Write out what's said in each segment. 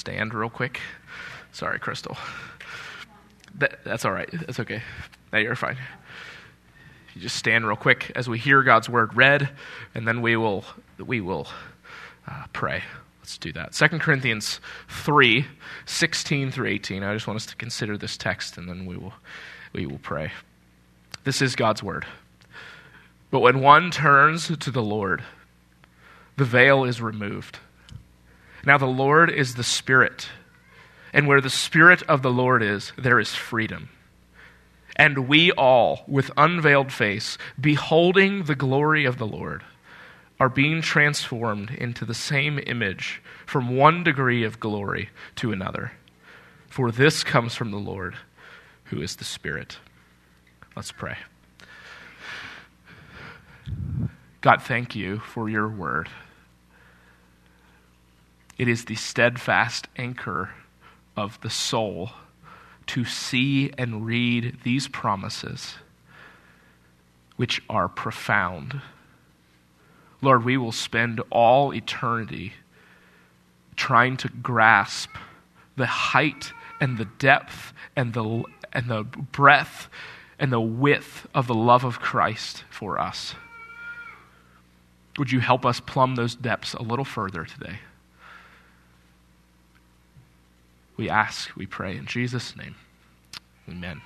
stand real quick. Sorry, Crystal. That's all right. That's okay. Now you're fine. You just stand real quick as we hear God's word read, and then we will pray. Let's do that. 2 Corinthians 3, 16 through 18. I just want us to consider this text, and then we will pray. This is God's word. But when one turns to the Lord, the veil is removed. Now the Lord is the Spirit, and where the Spirit of the Lord is, there is freedom. And we all, with unveiled face, beholding the glory of the Lord, are being transformed into the same image from one degree of glory to another. For this comes from the Lord, who is the Spirit. Let's pray. God, thank you for your word. It is the steadfast anchor of the soul to see and read these promises, which are profound. Lord, we will spend all eternity trying to grasp the height and the depth and the breadth and the width of the love of Christ for us. Would you help us plumb those depths a little further today? We ask, we pray in Jesus' name. Amen.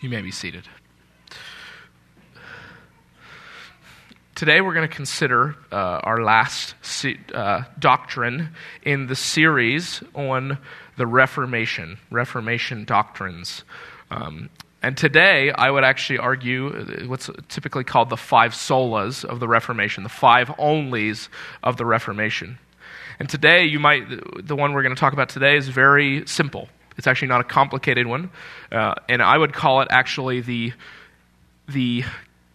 You may be seated. Today we're going to consider our last doctrine in the series on the Reformation doctrines. And today I would actually argue what's typically called the five solas of the Reformation, the five onlys of the Reformation. And today the one we're going to talk about today is very simple. It's actually not a complicated one. And I would call it actually the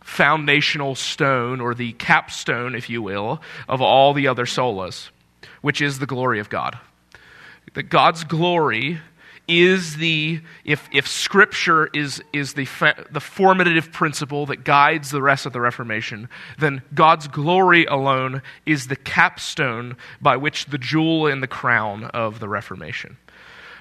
foundational stone, or the capstone, if you will, of all the other solas, which is the glory of God. That God's glory is if Scripture is the formative principle that guides the rest of the Reformation, then God's glory alone is the capstone by which the jewel in the crown of the Reformation.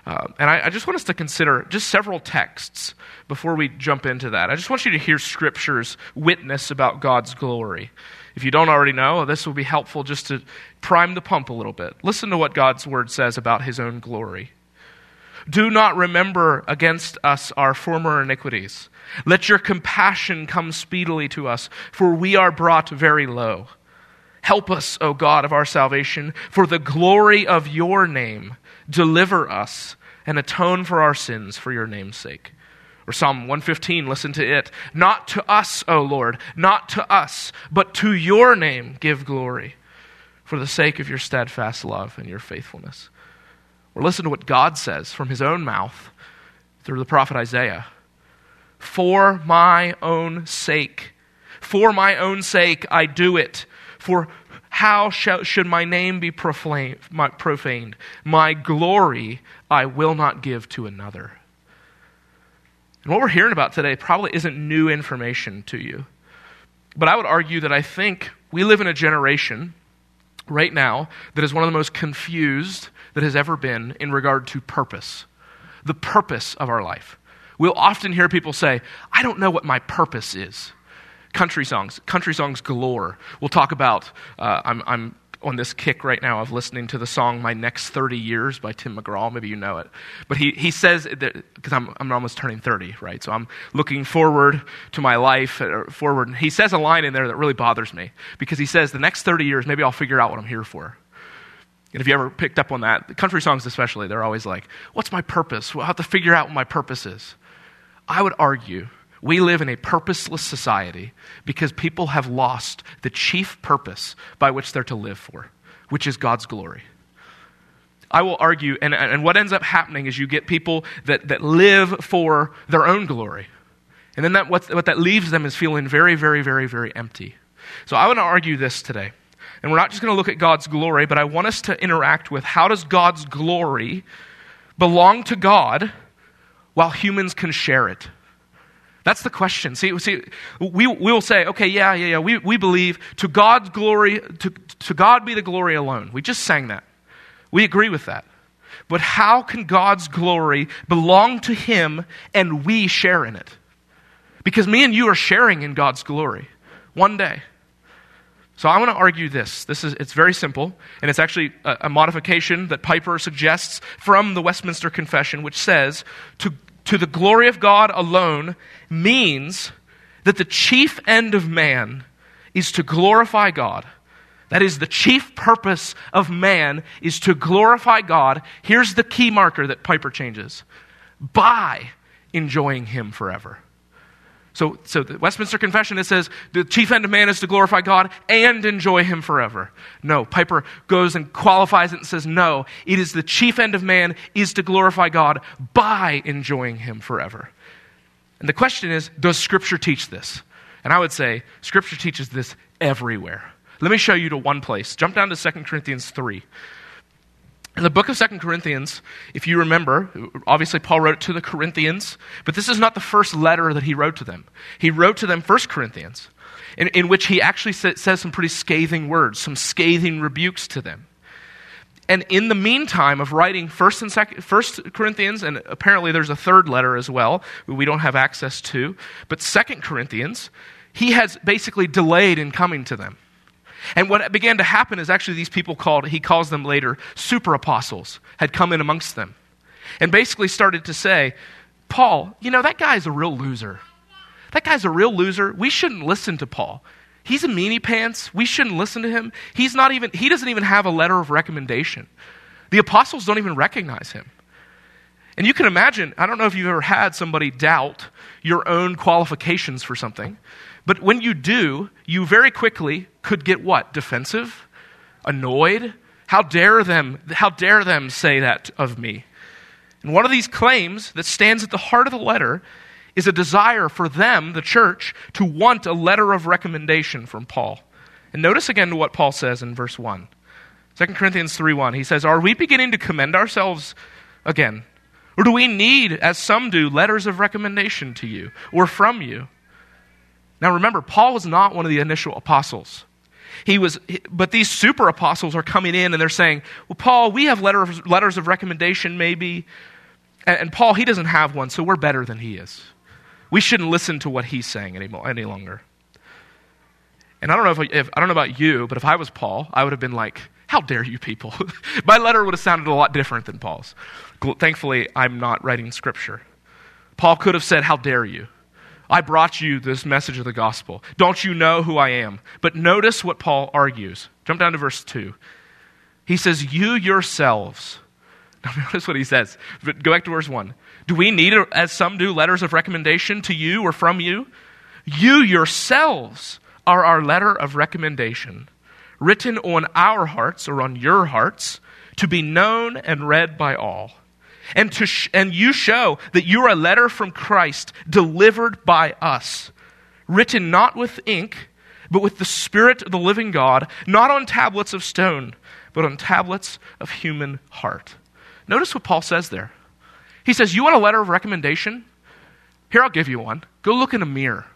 And I just want us to consider just several texts before we jump into that. I just want you to hear Scripture's witness about God's glory. If you don't already know, this will be helpful just to prime the pump a little bit. Listen to what God's Word says about His own glory. Do not remember against us our former iniquities. Let your compassion come speedily to us, for we are brought very low. Help us, O God of our salvation, for the glory of your name. Deliver us and atone for our sins for your name's sake. Or Psalm 115, listen to it. Not to us, O Lord, not to us, but to your name give glory, for the sake of your steadfast love and your faithfulness. Or listen to what God says from his own mouth through the prophet Isaiah. For my own sake I do it, for how should my name be profaned? My glory I will not give to another. And what we're hearing about today probably isn't new information to you. But I would argue that I think we live in a generation right now that is one of the most confused that has ever been in regard to purpose. The purpose of our life. We'll often hear people say, I don't know what my purpose is. Country songs galore. We'll talk about, I'm on this kick right now of listening to the song My Next 30 Years by Tim McGraw. Maybe you know it. But he says, because I'm almost turning 30, right? So I'm looking forward to my life, forward. And he says a line in there that really bothers me, because he says, the next 30 years, maybe I'll figure out what I'm here for. And if you ever picked up on that, country songs especially, they're always like, what's my purpose? Well, I'll have to figure out what my purpose is. I would argue we live in a purposeless society because people have lost the chief purpose by which they're to live for, which is God's glory. I will argue, and what ends up happening is you get people that live for their own glory. And then what that leaves them is feeling very, very, very, very empty. So I want to argue this today. And we're not just going to look at God's glory, but I want us to interact with how does God's glory belong to God while humans can share it? That's the question. See, we will say, okay, yeah. We believe to God's glory, to God be the glory alone. We just sang that. We agree with that. But how can God's glory belong to him and we share in it? Because me and you are sharing in God's glory one day. So I want to argue this. It's very simple, and it's actually a modification that Piper suggests from the Westminster Confession, which says, to the glory of God alone means that the chief end of man is to glorify God. That is, the chief purpose of man is to glorify God. Here's the key marker that Piper changes: by enjoying him forever. So the Westminster Confession, it says the chief end of man is to glorify God and enjoy him forever. No, Piper goes and qualifies it and says, no, it is the chief end of man is to glorify God by enjoying him forever. And the question is, does Scripture teach this? And I would say, Scripture teaches this everywhere. Let me show you to one place. Jump down to 2 Corinthians 3. In the book of 2 Corinthians, if you remember, obviously Paul wrote to the Corinthians, but this is not the first letter that he wrote to them. He wrote to them 1 Corinthians, in which he actually says some pretty scathing words, some scathing rebukes to them. And in the meantime of writing 1 Corinthians, and apparently there's a third letter as well, we don't have access to, but 2 Corinthians, he has basically delayed in coming to them. And what began to happen is actually these people he calls them later, super apostles, had come in amongst them. And basically started to say, Paul, that guy's a real loser. That guy's a real loser. We shouldn't listen to Paul. He's a meanie pants. We shouldn't listen to him. He doesn't even have a letter of recommendation. The apostles don't even recognize him. And you can imagine, I don't know if you've ever had somebody doubt your own qualifications for something, but when you do, you very quickly could get what? Defensive? Annoyed? How dare them say that of me? And one of these claims that stands at the heart of the letter is a desire for them, the church, to want a letter of recommendation from Paul. And notice again what Paul says in verse 1. 2 Corinthians 3:1, he says, "Are we beginning to commend ourselves again? Or do we need, as some do, letters of recommendation to you or from you?" Now remember, Paul was not one of the initial apostles. But these super apostles are coming in and they're saying, well, Paul, we have letters of recommendation maybe. And Paul, he doesn't have one, so we're better than he is. We shouldn't listen to what he's saying any longer. And I don't know I don't know about you, but if I was Paul, I would have been like, how dare you people? My letter would have sounded a lot different than Paul's. Thankfully, I'm not writing Scripture. Paul could have said, how dare you? I brought you this message of the gospel. Don't you know who I am? But notice what Paul argues. Jump down to verse 2. He says, you yourselves. Now notice what he says. But go back to verse 1. Do we need, as some do, letters of recommendation to you or from you? You yourselves are our letter of recommendation, written on our hearts or on your hearts, to be known and read by all. And you show that you're a letter from Christ delivered by us, written not with ink, but with the Spirit of the living God, not on tablets of stone, but on tablets of human heart. Notice what Paul says there. He says, you want a letter of recommendation? Here, I'll give you one. Go look in a mirror.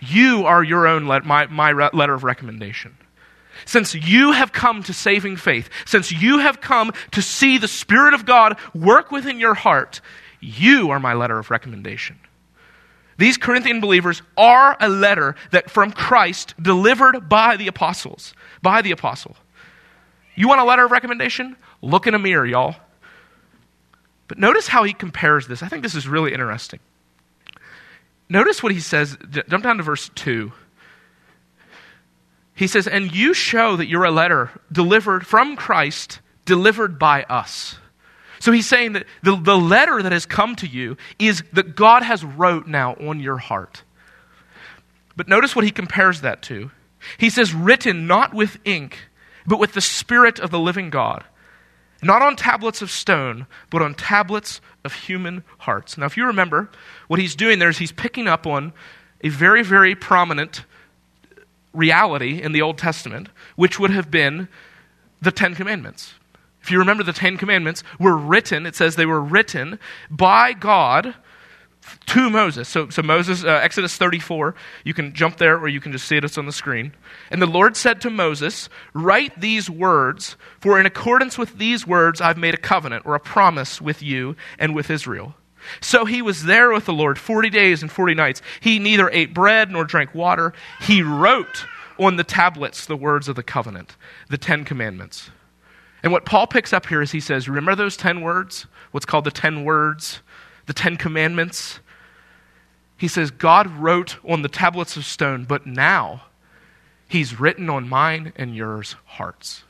You are your own my letter of recommendation. Since you have come to saving faith, since you have come to see the Spirit of God work within your heart, you are my letter of recommendation. These Corinthian believers are a letter that from Christ delivered by the apostles, by the apostle. You want a letter of recommendation? Look in a mirror, y'all. But notice how he compares this. I think this is really interesting. Notice what he says. Jump down to verse 2. He says, and you show that you're a letter delivered from Christ, delivered by us. So he's saying that the letter that has come to you is that God has wrote now on your heart. But notice what he compares that to. He says, written not with ink, but with the Spirit of the living God. Not on tablets of stone, but on tablets of human hearts. Now, if you remember, what he's doing there is he's picking up on a very, very prominent reality in the Old Testament, which would have been the Ten Commandments. If you remember, the Ten Commandments were written, it says they were written by God to Moses. So Moses, Exodus 34, you can jump there or you can just see it, it's on the screen. And the Lord said to Moses, write these words, for in accordance with these words I've made a covenant or a promise with you and with Israel. So he was there with the Lord 40 days and 40 nights. He neither ate bread nor drank water. He wrote on the tablets the words of the covenant, the Ten Commandments. And what Paul picks up here is he says, remember those 10 words? What's called the 10 words, the 10 commandments? He says, God wrote on the tablets of stone, but now he's written on mine and yours hearts.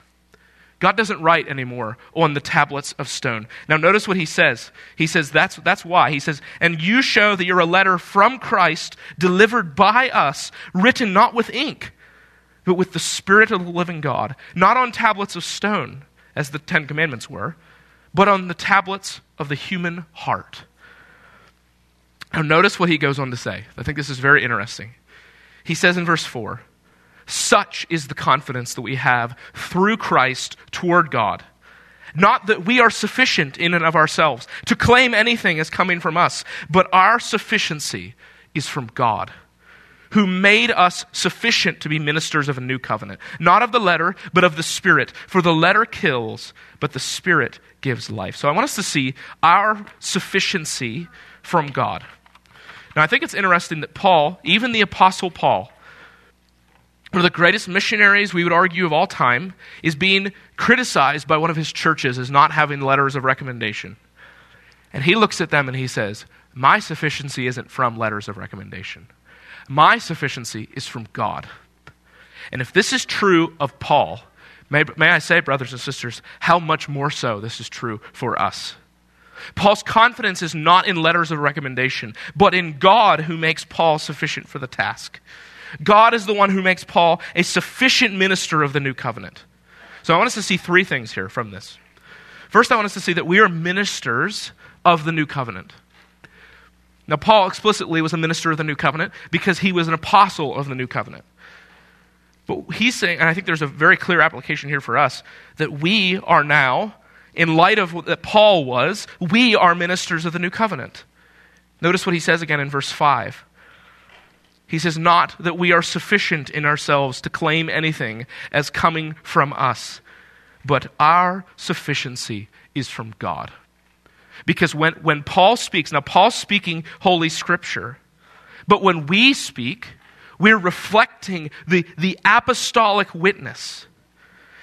God doesn't write anymore on the tablets of stone. Now notice what he says. He says, that's why. He says, and you show that you're a letter from Christ delivered by us, written not with ink, but with the Spirit of the living God, not on tablets of stone, as the Ten Commandments were, but on the tablets of the human heart. Now notice what he goes on to say. I think this is very interesting. He says in verse 4, such is the confidence that we have through Christ toward God. Not that we are sufficient in and of ourselves to claim anything as coming from us, but our sufficiency is from God, who made us sufficient to be ministers of a new covenant, not of the letter, but of the Spirit. For the letter kills, but the Spirit gives life. So I want us to see our sufficiency from God. Now I think it's interesting that Paul, even the Apostle Paul, one of the greatest missionaries, we would argue, of all time, is being criticized by one of his churches as not having letters of recommendation. And he looks at them and he says, my sufficiency isn't from letters of recommendation. My sufficiency is from God. And if this is true of Paul, may I say, brothers and sisters, how much more so this is true for us. Paul's confidence is not in letters of recommendation, but in God who makes Paul sufficient for the task. God is the one who makes Paul a sufficient minister of the new covenant. So I want us to see three things here from this. First, I want us to see that we are ministers of the new covenant. Now, Paul explicitly was a minister of the new covenant because he was an apostle of the new covenant. But he's saying, and I think there's a very clear application here for us, that we are now, in light of what Paul was, we are ministers of the new covenant. Notice what he says again in verse 5. He says, not that we are sufficient in ourselves to claim anything as coming from us, but our sufficiency is from God. Because when Paul speaks, now Paul's speaking Holy Scripture, but when we speak, we're reflecting the apostolic witness.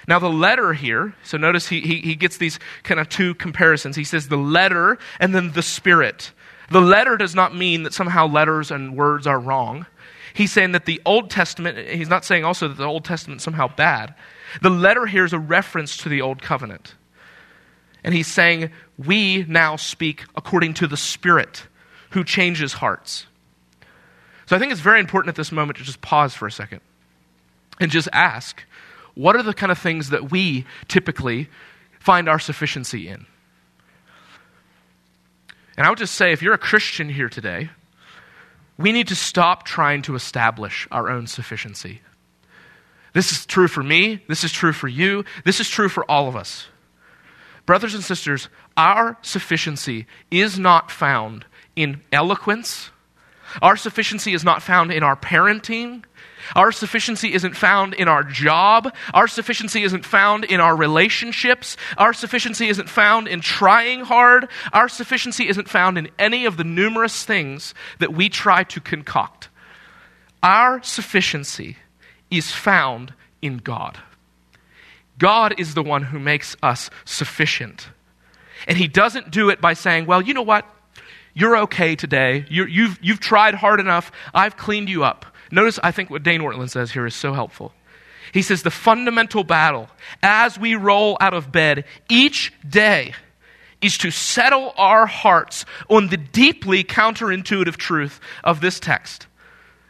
Now the letter here, so notice he gets these kind of two comparisons. He says the letter and then the Spirit. The letter does not mean that somehow letters and words are wrong. He's saying that the Old Testament, he's not saying also that the Old Testament is somehow bad. The letter here is a reference to the Old Covenant. And he's saying, we now speak according to the Spirit who changes hearts. So I think it's very important at this moment to just pause for a second and just ask, what are the kind of things that we typically find our sufficiency in? And I would just say, if you're a Christian here today, we need to stop trying to establish our own sufficiency. This is true for me. This is true for you. This is true for all of us. Brothers and sisters, our sufficiency is not found in eloquence. Our sufficiency is not found in our parenting. Our sufficiency isn't found in our job. Our sufficiency isn't found in our relationships. Our sufficiency isn't found in trying hard. Our sufficiency isn't found in any of the numerous things that we try to concoct. Our sufficiency is found in God. God is the one who makes us sufficient. And he doesn't do it by saying, well, you know what? You're okay today. You've tried hard enough. I've cleaned you up. Notice, I think what Dane Ortlund says here is so helpful. He says, the fundamental battle as we roll out of bed each day is to settle our hearts on the deeply counterintuitive truth of this text.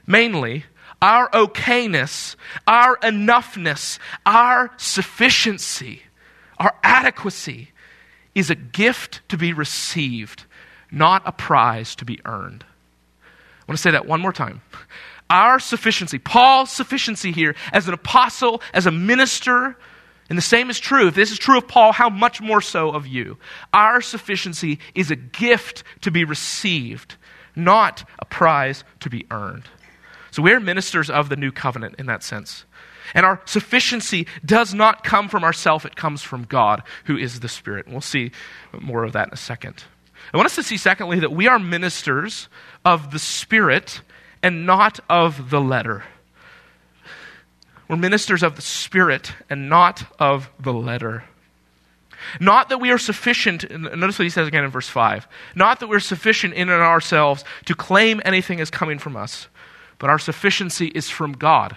Mainly, our okayness, our enoughness, our sufficiency, our adequacy is a gift to be received, not a prize to be earned. I want to say that one more time. Our sufficiency, Paul's sufficiency here as an apostle, as a minister, and the same is true. If this is true of Paul, how much more so of you? Our sufficiency is a gift to be received, not a prize to be earned. So we're ministers of the new covenant in that sense. And our sufficiency does not come from ourselves, it comes from God, who is the Spirit. And we'll see more of that in a second. I want us to see, secondly, that we are ministers of the Spirit and not of the letter. We're ministers of the Spirit and not of the letter. Not that we are sufficient, notice what he says again in verse 5, not that we're sufficient in and ourselves to claim anything is coming from us, but our sufficiency is from God,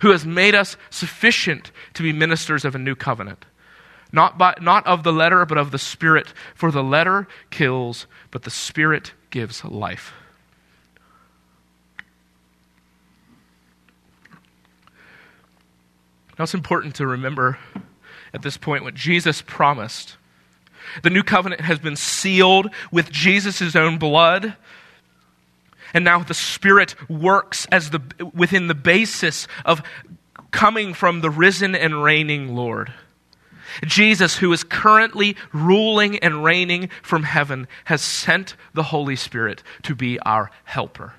who has made us sufficient to be ministers of a new covenant. Not of the letter, but of the Spirit. For the letter kills, but the Spirit gives life. Now it's important to remember at this point what Jesus promised. The new covenant has been sealed with Jesus' own blood, and now the Spirit works within the basis of coming from the risen and reigning Lord. Jesus, who is currently ruling and reigning from heaven, has sent the Holy Spirit to be our helper.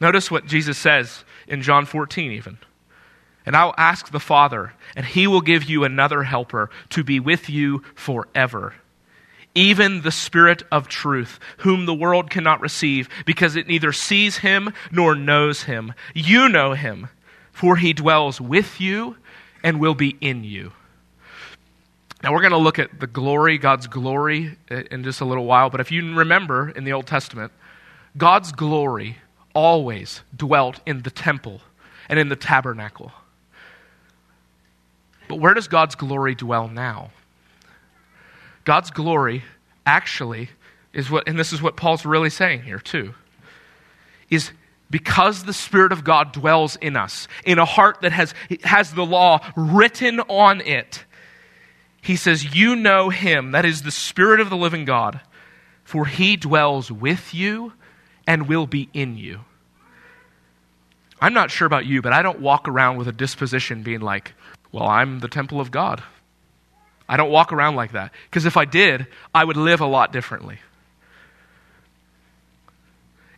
Notice what Jesus says in John 14 even. And I'll ask the Father, and he will give you another helper to be with you forever. Even the Spirit of truth, whom the world cannot receive, because it neither sees him nor knows him. You know him, for he dwells with you and will be in you. Now we're going to look at the glory, God's glory, in just a little while. But if you remember in the Old Testament, God's glory always dwelt in the temple and in the tabernacle. But where does God's glory dwell now? God's glory actually is what, and this is what Paul's really saying here too, is because the Spirit of God dwells in us, in a heart that has the law written on it, he says, you know him, that is the Spirit of the living God, for he dwells with you and will be in you. I'm not sure about you, but I don't walk around with a disposition being like, well, I'm the temple of God. I don't walk around like that. Because if I did, I would live a lot differently.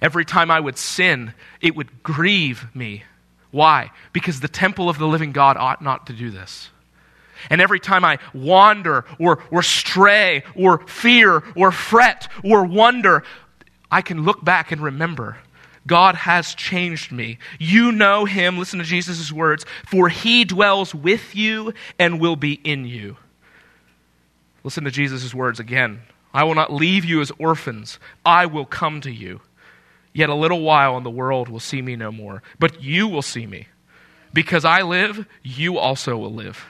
Every time I would sin, it would grieve me. Why? Because the temple of the living God ought not to do this. And every time I wander or stray or fear or fret or wonder, I can look back and remember God has changed me. You know him, listen to Jesus' words, for he dwells with you and will be in you. Listen to Jesus' words again. I will not leave you as orphans. I will come to you. Yet a little while and the world will see me no more. But you will see me. Because I live, you also will live.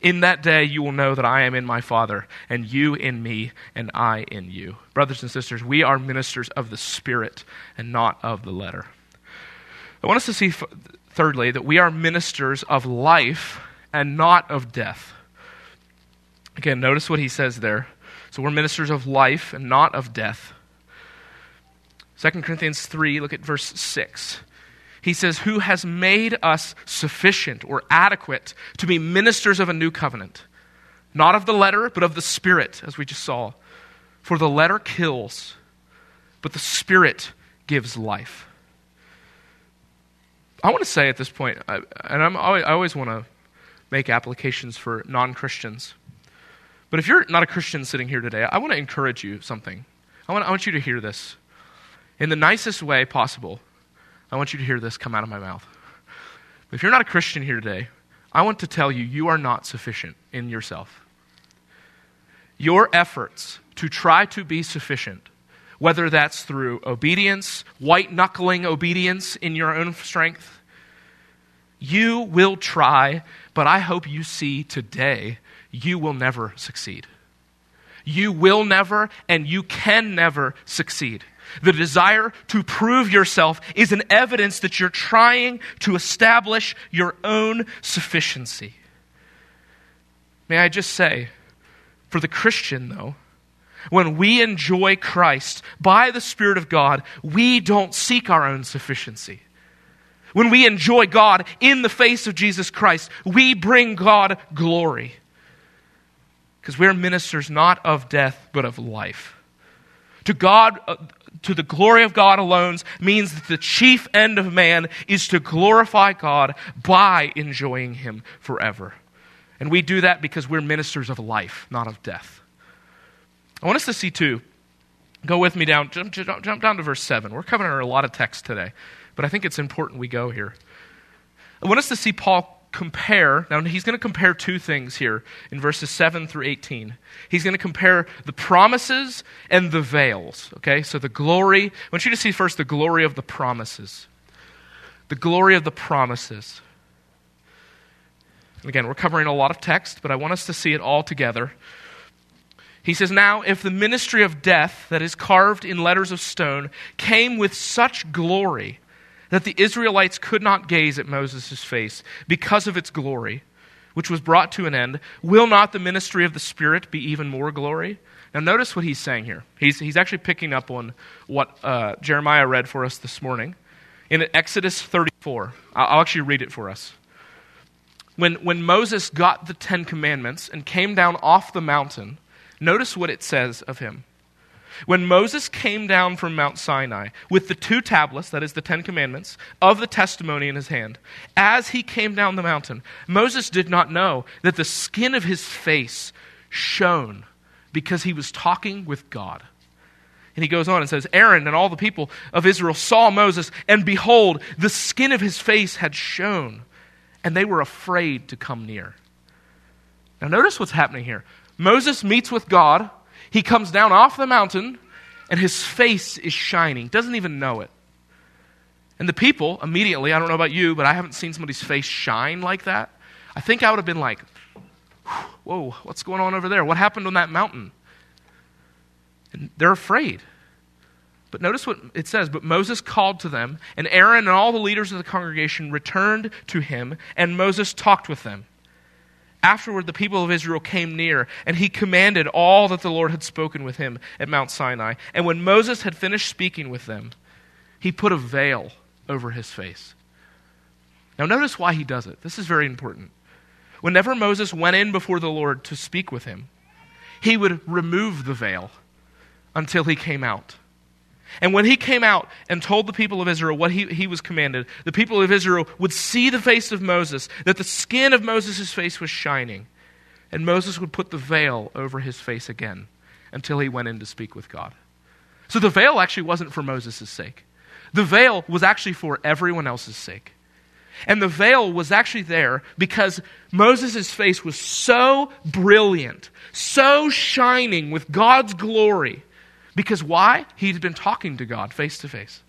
In that day you will know that I am in my Father, and you in me, and I in you. Brothers and sisters, we are ministers of the Spirit and not of the letter. I want us to see, thirdly, that we are ministers of life and not of death. Again, notice what he says there. So we're ministers of life and not of death. 2 Corinthians 3, look at verse 6. He says, who has made us sufficient or adequate to be ministers of a new covenant, not of the letter, but of the Spirit, as we just saw. For the letter kills, but the Spirit gives life. I want to say at this point, I always want to make applications for non-Christians, but if you're not a Christian sitting here today, I want to encourage you something. I want you to hear this in the nicest way possible. I want you to hear this come out of my mouth. If you're not a Christian here today, I want to tell you, you are not sufficient in yourself. Your efforts to try to be sufficient, whether that's through obedience, white-knuckling obedience in your own strength, you will try, but I hope you see today, you will never succeed. You will never and you can never succeed. The desire to prove yourself is an evidence that you're trying to establish your own sufficiency. May I just say, for the Christian though, when we enjoy Christ by the Spirit of God, we don't seek our own sufficiency. When we enjoy God in the face of Jesus Christ, we bring God glory. Because we're ministers not of death, but of life. To God, to the glory of God alone means that the chief end of man is to glorify God by enjoying him forever. And we do that because we're ministers of life, not of death. I want us to see two. Go with me down, jump down to verse 7. We're covering a lot of text today, but I think it's important we go here. I want us to see Paul compare. Now, he's going to compare two things here in verses 7 through 18. He's going to compare the promises and the veils, okay? So the glory, I want you to see first the glory of the promises. The glory of the promises. And again, we're covering a lot of text, but I want us to see it all together. He says, now, if the ministry of death that is carved in letters of stone came with such glory that the Israelites could not gaze at Moses' face because of its glory, which was brought to an end, will not the ministry of the Spirit be even more glory? Now, notice what he's saying here. He's actually picking up on what Jeremiah read for us this morning. In Exodus 34, I'll actually read it for us. When Moses got the Ten Commandments and came down off the mountain, notice what it says of him. When Moses came down from Mount Sinai with the two tablets, that is the Ten Commandments, of the testimony in his hand, as he came down the mountain, Moses did not know that the skin of his face shone because he was talking with God. And he goes on and says, Aaron and all the people of Israel saw Moses, and behold, the skin of his face had shone, and they were afraid to come near. Now notice what's happening here. Moses meets with God, he comes down off the mountain, and his face is shining, doesn't even know it. And the people, immediately, I don't know about you, but I haven't seen somebody's face shine like that. I think I would have been like, whoa, what's going on over there? What happened on that mountain? And they're afraid. But notice what it says, but Moses called to them, and Aaron and all the leaders of the congregation returned to him, and Moses talked with them. Afterward, the people of Israel came near, and he commanded all that the Lord had spoken with him at Mount Sinai. And when Moses had finished speaking with them, he put a veil over his face. Now notice why he does it. This is very important. Whenever Moses went in before the Lord to speak with him, he would remove the veil until he came out. And when he came out and told the people of Israel what he was commanded, the people of Israel would see the face of Moses, that the skin of Moses' face was shining. And Moses would put the veil over his face again until he went in to speak with God. So the veil actually wasn't for Moses' sake. The veil was actually for everyone else's sake. And the veil was actually there because Moses' face was so brilliant, so shining with God's glory. Because why? He'd been talking to God face to face.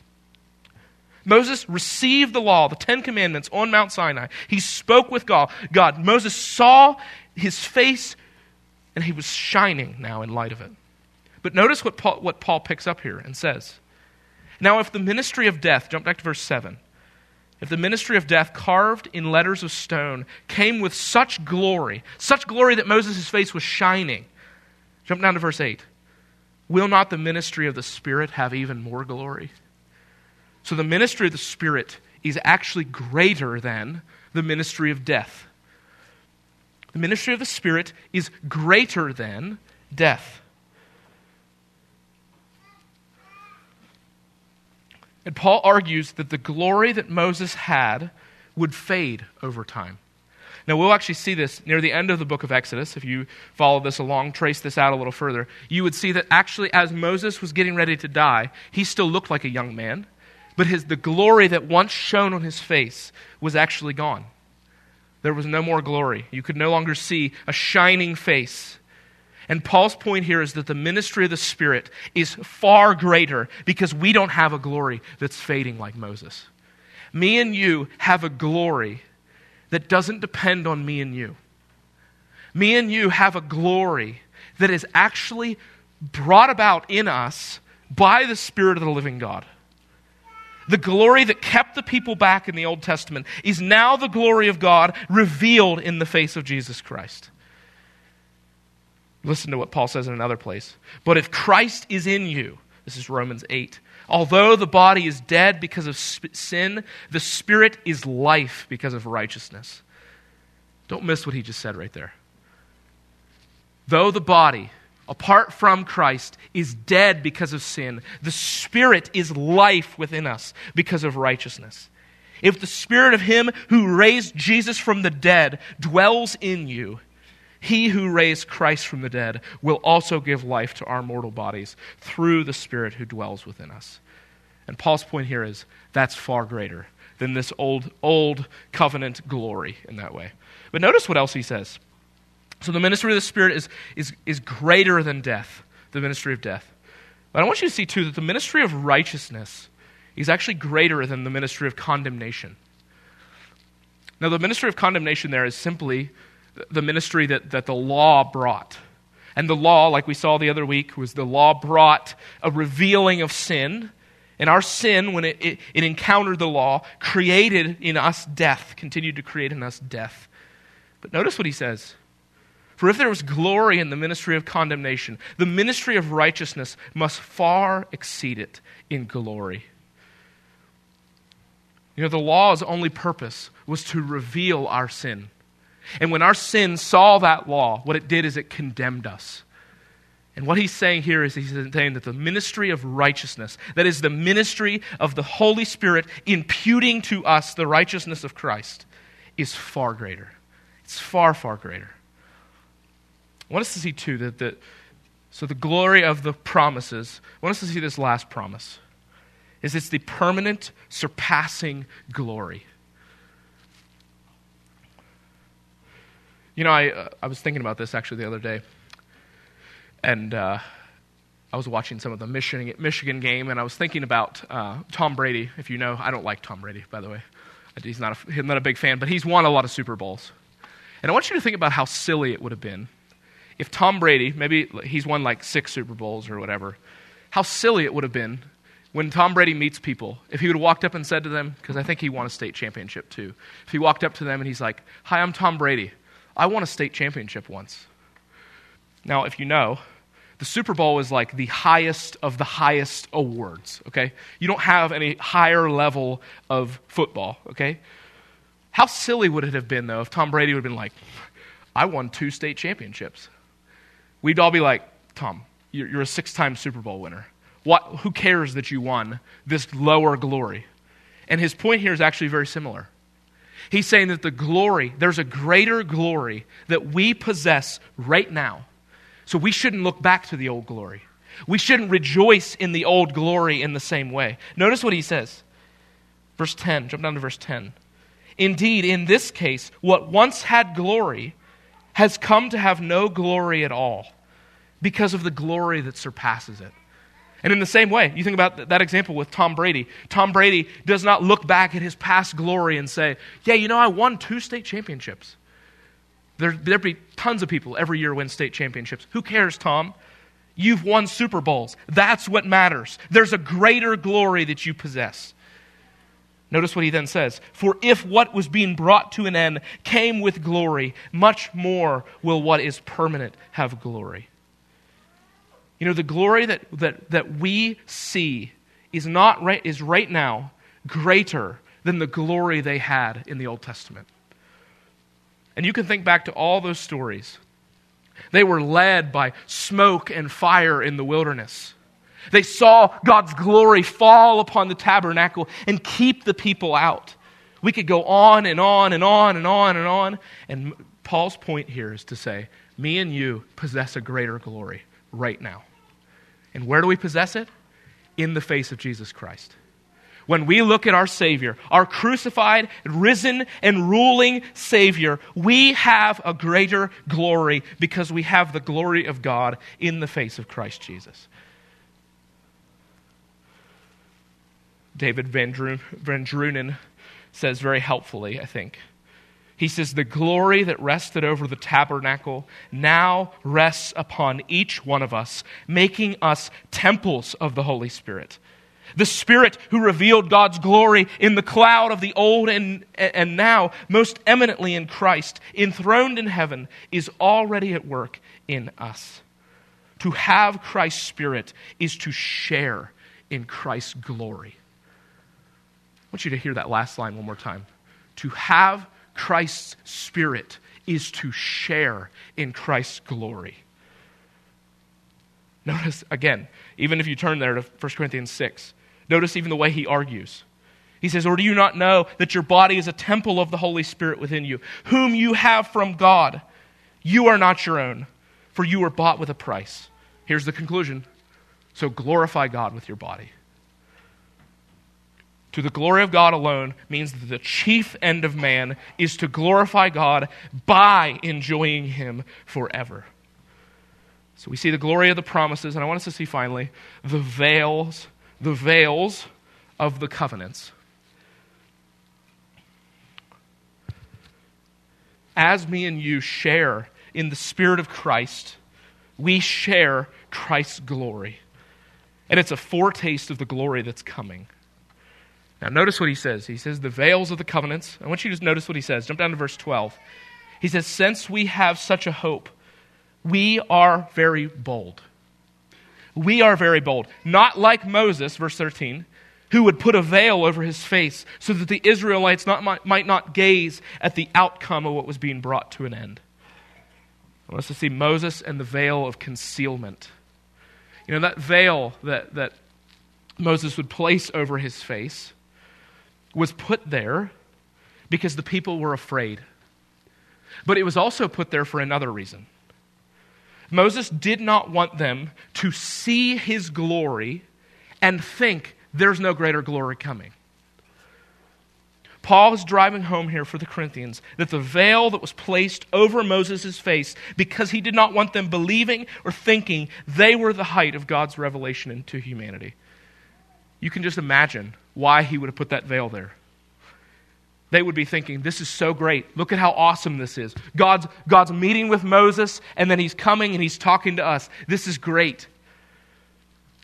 Moses received the law, the Ten Commandments on Mount Sinai. He spoke with God. Moses saw his face, and he was shining now in light of it. But notice what Paul picks up here and says, now if the ministry of death, jump back to verse 7, if the ministry of death carved in letters of stone came with such glory that Moses' face was shining, jump down to verse 8, will not the ministry of the Spirit have even more glory? So the ministry of the Spirit is actually greater than the ministry of death. The ministry of the Spirit is greater than death. And Paul argues that the glory that Moses had would fade over time. Now, we'll actually see this near the end of the book of Exodus. If you follow this along, trace this out a little further, you would see that actually as Moses was getting ready to die, he still looked like a young man, but the glory that once shone on his face was actually gone. There was no more glory. You could no longer see a shining face. And Paul's point here is that the ministry of the Spirit is far greater because we don't have a glory that's fading like Moses. Me and you have a glory that doesn't depend on me and you. Me and you have a glory that is actually brought about in us by the Spirit of the living God. The glory that kept the people back in the Old Testament is now the glory of God revealed in the face of Jesus Christ. Listen to what Paul says in another place. But if Christ is in you, this is Romans 8, although the body is dead because of sin, the Spirit is life because of righteousness. Don't miss what he just said right there. Though the body apart from Christ, is dead because of sin. The Spirit is life within us because of righteousness. If the Spirit of Him who raised Jesus from the dead dwells in you, He who raised Christ from the dead will also give life to our mortal bodies through the Spirit who dwells within us. And Paul's point here is that's far greater than this old covenant glory in that way. But notice what else he says. So the ministry of the Spirit is greater than death, the ministry of death. But I want you to see, too, that the ministry of righteousness is actually greater than the ministry of condemnation. Now, the ministry of condemnation there is simply the ministry that the law brought. And the law, like we saw the other week, was the law brought a revealing of sin. And our sin, when it encountered the law, created in us death, continued to create in us death. But notice what he says. For if there was glory in the ministry of condemnation, the ministry of righteousness must far exceed it in glory. You know, the law's only purpose was to reveal our sin. And when our sin saw that law, what it did is it condemned us. And what he's saying here is he's saying that the ministry of righteousness, that is the ministry of the Holy Spirit imputing to us the righteousness of Christ, is far greater. It's far, far greater. I want us to see, too, so the glory of the promises, I want us to see this last promise, is it's the permanent, surpassing glory. You know, I was thinking about this, actually, the other day, and I was watching some of the Michigan game, and I was thinking about Tom Brady. If you know, I don't like Tom Brady, by the way. He's not a big fan, but he's won a lot of Super Bowls. And I want you to think about how silly it would have been if Tom Brady, maybe he's won like 6 Super Bowls or whatever, how silly it would have been when Tom Brady meets people, if he would have walked up and said to them, because I think he won a state championship too, if he walked up to them and he's like, "Hi, I'm Tom Brady. I won a state championship once." Now, if you know, the Super Bowl is like the highest of the highest awards, okay? You don't have any higher level of football, okay? How silly would it have been, though, if Tom Brady would have been like, "I won 2 state championships." We'd all be like, "Tom, you're a 6-time Super Bowl winner. Who cares that you won this lower glory?" And his point here is actually very similar. He's saying that there's a greater glory that we possess right now. So we shouldn't look back to the old glory. We shouldn't rejoice in the old glory in the same way. Notice what he says. Verse 10, jump down to verse 10. Indeed, in this case, what once had glory has come to have no glory at all, because of the glory that surpasses it. And in the same way, you think about that example with Tom Brady. Tom Brady does not look back at his past glory and say, "Yeah, you know, I won 2 state championships." There'd be tons of people every year win state championships. Who cares, Tom? You've won Super Bowls. That's what matters. There's a greater glory that you possess. Notice what he then says. For if what was being brought to an end came with glory, much more will what is permanent have glory. You know, the glory that we see is right now greater than the glory they had in the Old Testament. And you can think back to all those stories. They were led by smoke and fire in the wilderness. They saw God's glory fall upon the tabernacle and keep the people out. We could go on and on and on and on and on. And Paul's point here is to say, me and you possess a greater glory right now. And where do we possess it? In the face of Jesus Christ. When we look at our Savior, our crucified, risen, and ruling Savior, we have a greater glory because we have the glory of God in the face of Christ Jesus. David Van Drunen says very helpfully, I think. He says, the glory that rested over the tabernacle now rests upon each one of us, making us temples of the Holy Spirit. The Spirit who revealed God's glory in the cloud of the old and now, most eminently in Christ, enthroned in heaven, is already at work in us. To have Christ's Spirit is to share in Christ's glory. I want you to hear that last line one more time. To have Christ's Spirit is to share in Christ's glory. Notice, again, even if you turn there to 1 Corinthians 6, notice even the way he argues. He says, or do you not know that your body is a temple of the Holy Spirit within you, whom you have from God? You are not your own, for you were bought with a price. Here's the conclusion. So glorify God with your body. To the glory of God alone means that the chief end of man is to glorify God by enjoying Him forever. So we see the glory of the promises, and I want us to see finally the veils of the covenants. As me and you share in the Spirit of Christ, we share Christ's glory. And it's a foretaste of the glory that's coming. Now notice what he says. He says the veils of the covenants. I want you to just notice what he says. Jump down to verse 12. He says, since we have such a hope, we are very bold. We are very bold. Not like Moses, verse 13, who would put a veil over his face so that the Israelites might not gaze at the outcome of what was being brought to an end. I want us to see Moses and the veil of concealment. You know, that veil that Moses would place over his face was put there because the people were afraid. But it was also put there for another reason. Moses did not want them to see his glory and think there's no greater glory coming. Paul is driving home here for the Corinthians that the veil that was placed over Moses' face because he did not want them believing or thinking they were the height of God's revelation into humanity. You can just imagine why he would have put that veil there. They would be thinking, this is so great. Look at how awesome this is. God's meeting with Moses, and then he's coming and he's talking to us. This is great.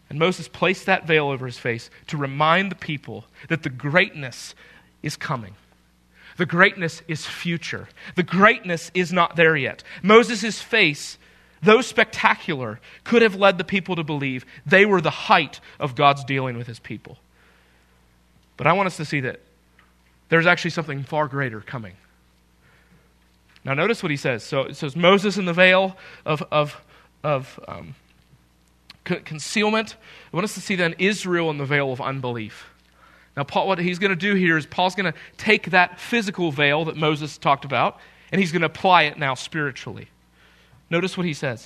And Moses placed that veil over his face to remind the people that the greatness is coming. The greatness is future. The greatness is not there yet. Moses' face, though spectacular, could have led the people to believe they were the height of God's dealing with His people. But I want us to see that there's actually something far greater coming. Now notice what he says. So it says Moses in the veil of concealment. I want us to see then Israel in the veil of unbelief. Now, what he's going to do here is Paul's going to take that physical veil that Moses talked about, and he's going to apply it now spiritually. Notice what he says.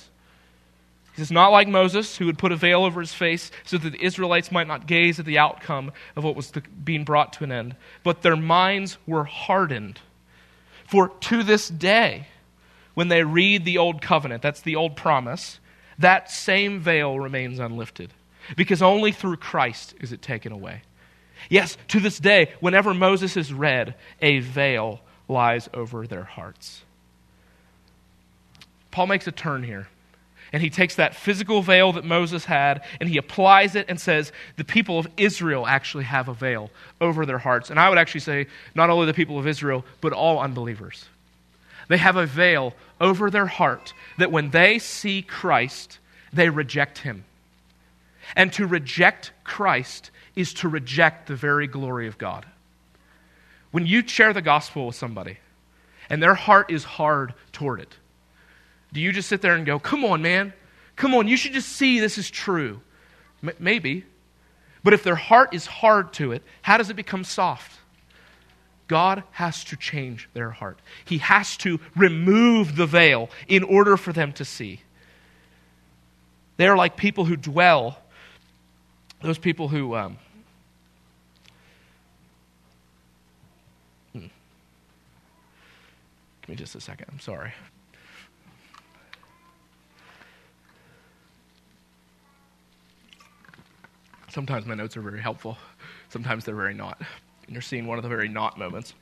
He says, not like Moses, who would put a veil over his face so that the Israelites might not gaze at the outcome of what was being brought to an end, but their minds were hardened. For to this day, when they read the old covenant, that's the old promise, that same veil remains unlifted, because only through Christ is it taken away. Yes, to this day, whenever Moses is read, a veil lies over their hearts. Paul makes a turn here, and he takes that physical veil that Moses had, and he applies it and says, the people of Israel actually have a veil over their hearts. And I would actually say, not only the people of Israel, but all unbelievers. They have a veil over their heart that when they see Christ, they reject Him. And to reject Christ is to reject the very glory of God. When you share the gospel with somebody and their heart is hard toward it, do you just sit there and go, come on, man, come on, you should just see this is true? Maybe. But if their heart is hard to it, how does it become soft? God has to change their heart. He has to remove the veil in order for them to see. They are like people who dwell, those people who... Give me just a second, I'm sorry. Sometimes my notes are very helpful, sometimes they're very not. And you're seeing one of the very not moments.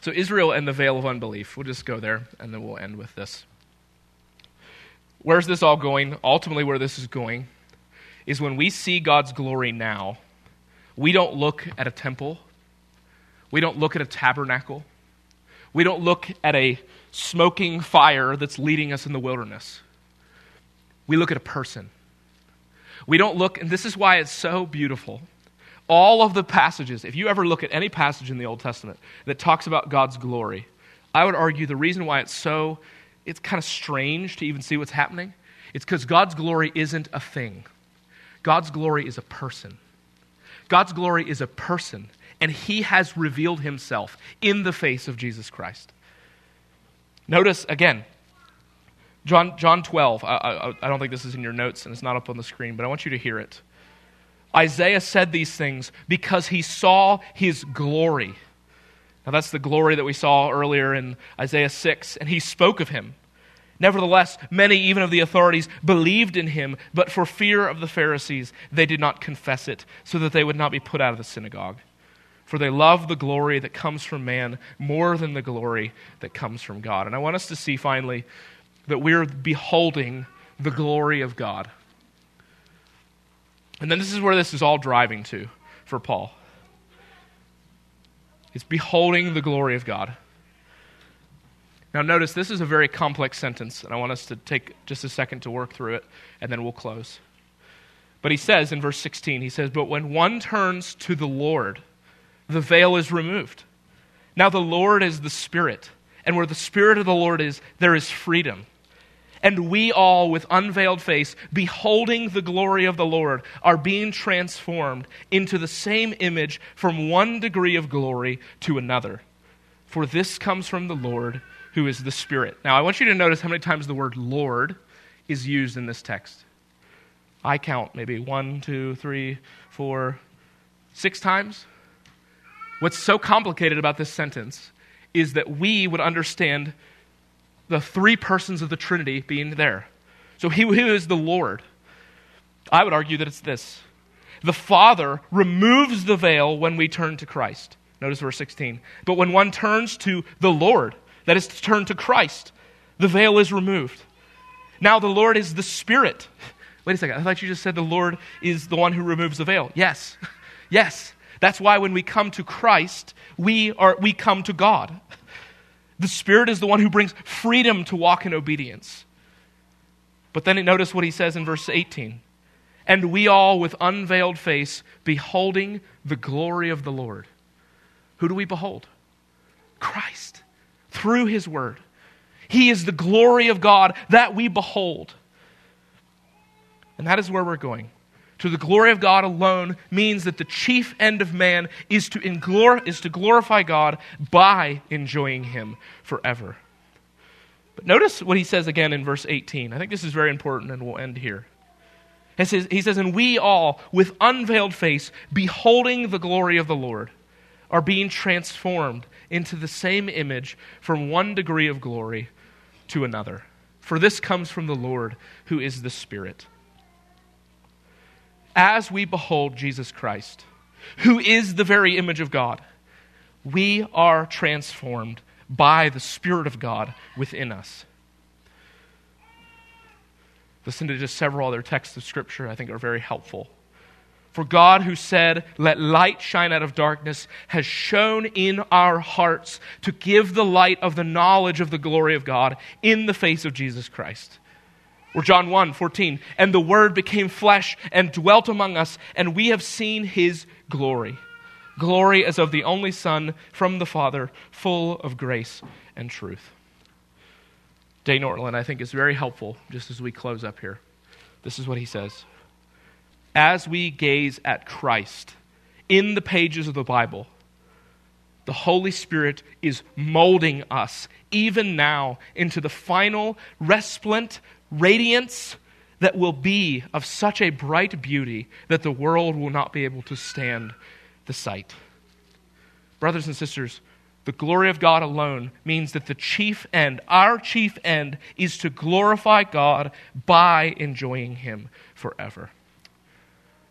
So Israel and the veil of unbelief. We'll just go there and then we'll end with this. Where's this all going? Ultimately, where this is going is when we see God's glory now, we don't look at a temple. We don't look at a tabernacle. We don't look at a smoking fire that's leading us in the wilderness. We look at a person. We don't look, and this is why it's so beautiful. All of the passages, if you ever look at any passage in the Old Testament that talks about God's glory, I would argue the reason why it's so it's kind of strange to even see what's happening. It's because God's glory isn't a thing. God's glory is a person. God's glory is a person, and he has revealed himself in the face of Jesus Christ. Notice, again, John 12. I don't think this is in your notes, and it's not up on the screen, but I want you to hear it. Isaiah said these things because he saw his glory. Now that's the glory that we saw earlier in Isaiah 6, and he spoke of him. Nevertheless, many even of the authorities believed in him, but for fear of the Pharisees, they did not confess it, so that they would not be put out of the synagogue. For they love the glory that comes from man more than the glory that comes from God. And I want us to see finally that we're beholding the glory of God. And then this is where this is all driving to for Paul. It's beholding the glory of God. Now notice, this is a very complex sentence, and I want us to take just a second to work through it, and then we'll close. But he says in verse 16, he says, "But when one turns to the Lord, the veil is removed. Now the Lord is the Spirit, and where the Spirit of the Lord is, there is freedom. And we all, with unveiled face, beholding the glory of the Lord, are being transformed into the same image from one degree of glory to another. For this comes from the Lord, who is the Spirit." Now, I want you to notice how many times the word Lord is used in this text. I count maybe 6 times. What's so complicated about this sentence is that we would understand the three persons of the Trinity being there. So he who is the Lord, I would argue that it's this: the Father removes the veil when we turn to Christ. Notice verse 16. But when one turns to the Lord, that is to turn to Christ, the veil is removed. Now the Lord is the Spirit. Wait a second, I thought you just said the Lord is the one who removes the veil. Yes, yes. That's why when we come to Christ, we come to God. The Spirit is the one who brings freedom to walk in obedience. But then notice what he says in verse 18. And we all, with unveiled face, beholding the glory of the Lord. Who do we behold? Christ, through his word. He is the glory of God that we behold. And that is where we're going. To the glory of God alone means that the chief end of man is to glorify God by enjoying him forever. But notice what he says again in verse 18. I think this is very important, and we'll end here. He says, "And we all, with unveiled face, beholding the glory of the Lord, are being transformed into the same image from one degree of glory to another. For this comes from the Lord, who is the Spirit." As we behold Jesus Christ, who is the very image of God, we are transformed by the Spirit of God within us. Listen to just several other texts of Scripture I think are very helpful. For God, who said, "Let light shine out of darkness," has shone in our hearts to give the light of the knowledge of the glory of God in the face of Jesus Christ. Or John 1:14, "And the Word became flesh and dwelt among us, and we have seen his glory. Glory as of the only Son from the Father, full of grace and truth." Dane Ortlund, I think, is very helpful just as we close up here. This is what he says. As we gaze at Christ in the pages of the Bible, the Holy Spirit is molding us even now into the final resplendent radiance that will be of such a bright beauty that the world will not be able to stand the sight. Brothers and sisters, the glory of God alone means that the chief end, our chief end, is to glorify God by enjoying him forever.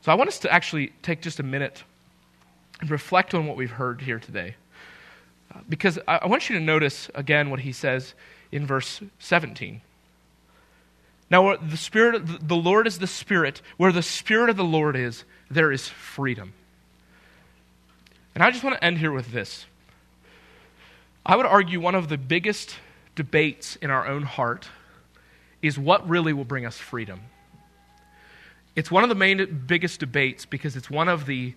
So I want us to actually take just a minute and reflect on what we've heard here today. Because I want you to notice again what he says in verse 17. Now, the Lord is the Spirit. Where the Spirit of the Lord is, there is freedom. And I just want to end here with this. I would argue one of the biggest debates in our own heart is what really will bring us freedom. It's one of the biggest debates because it's one of the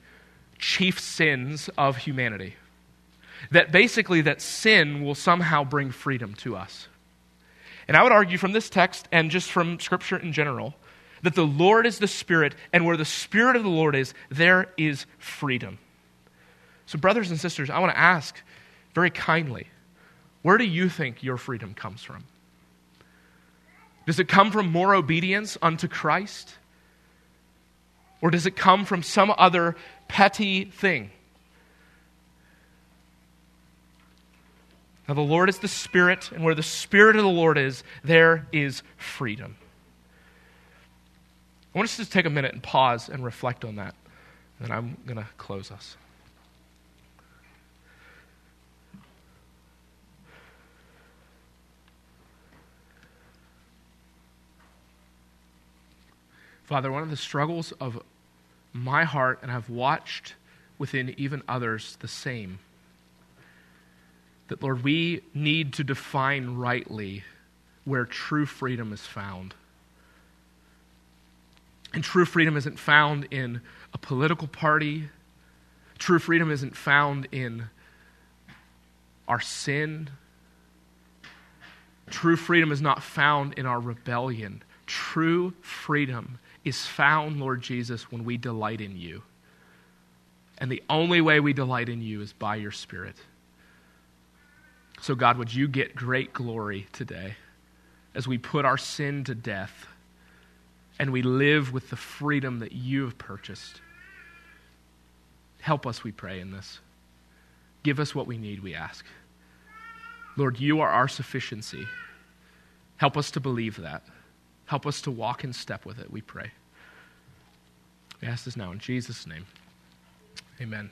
chief sins of humanity. That sin will somehow bring freedom to us. And I would argue from this text and just from Scripture in general that the Lord is the Spirit, and where the Spirit of the Lord is, there is freedom. So brothers and sisters, I want to ask very kindly, where do you think your freedom comes from? Does it come from more obedience unto Christ? Or does it come from some other petty thing? Now, the Lord is the Spirit, and where the Spirit of the Lord is, there is freedom. I want us to take a minute and pause and reflect on that, and then I'm going to close us. Father, one of the struggles of my heart, and I've watched within even others the same, that, Lord, we need to define rightly where true freedom is found. And true freedom isn't found in a political party. True freedom isn't found in our sin. True freedom is not found in our rebellion. True freedom is found, Lord Jesus, when we delight in you. And the only way we delight in you is by your Spirit. So God, would you get great glory today as we put our sin to death and we live with the freedom that you have purchased. Help us, we pray, in this. Give us what we need, we ask. Lord, you are our sufficiency. Help us to believe that. Help us to walk in step with it, we pray. We ask this now in Jesus' name. Amen.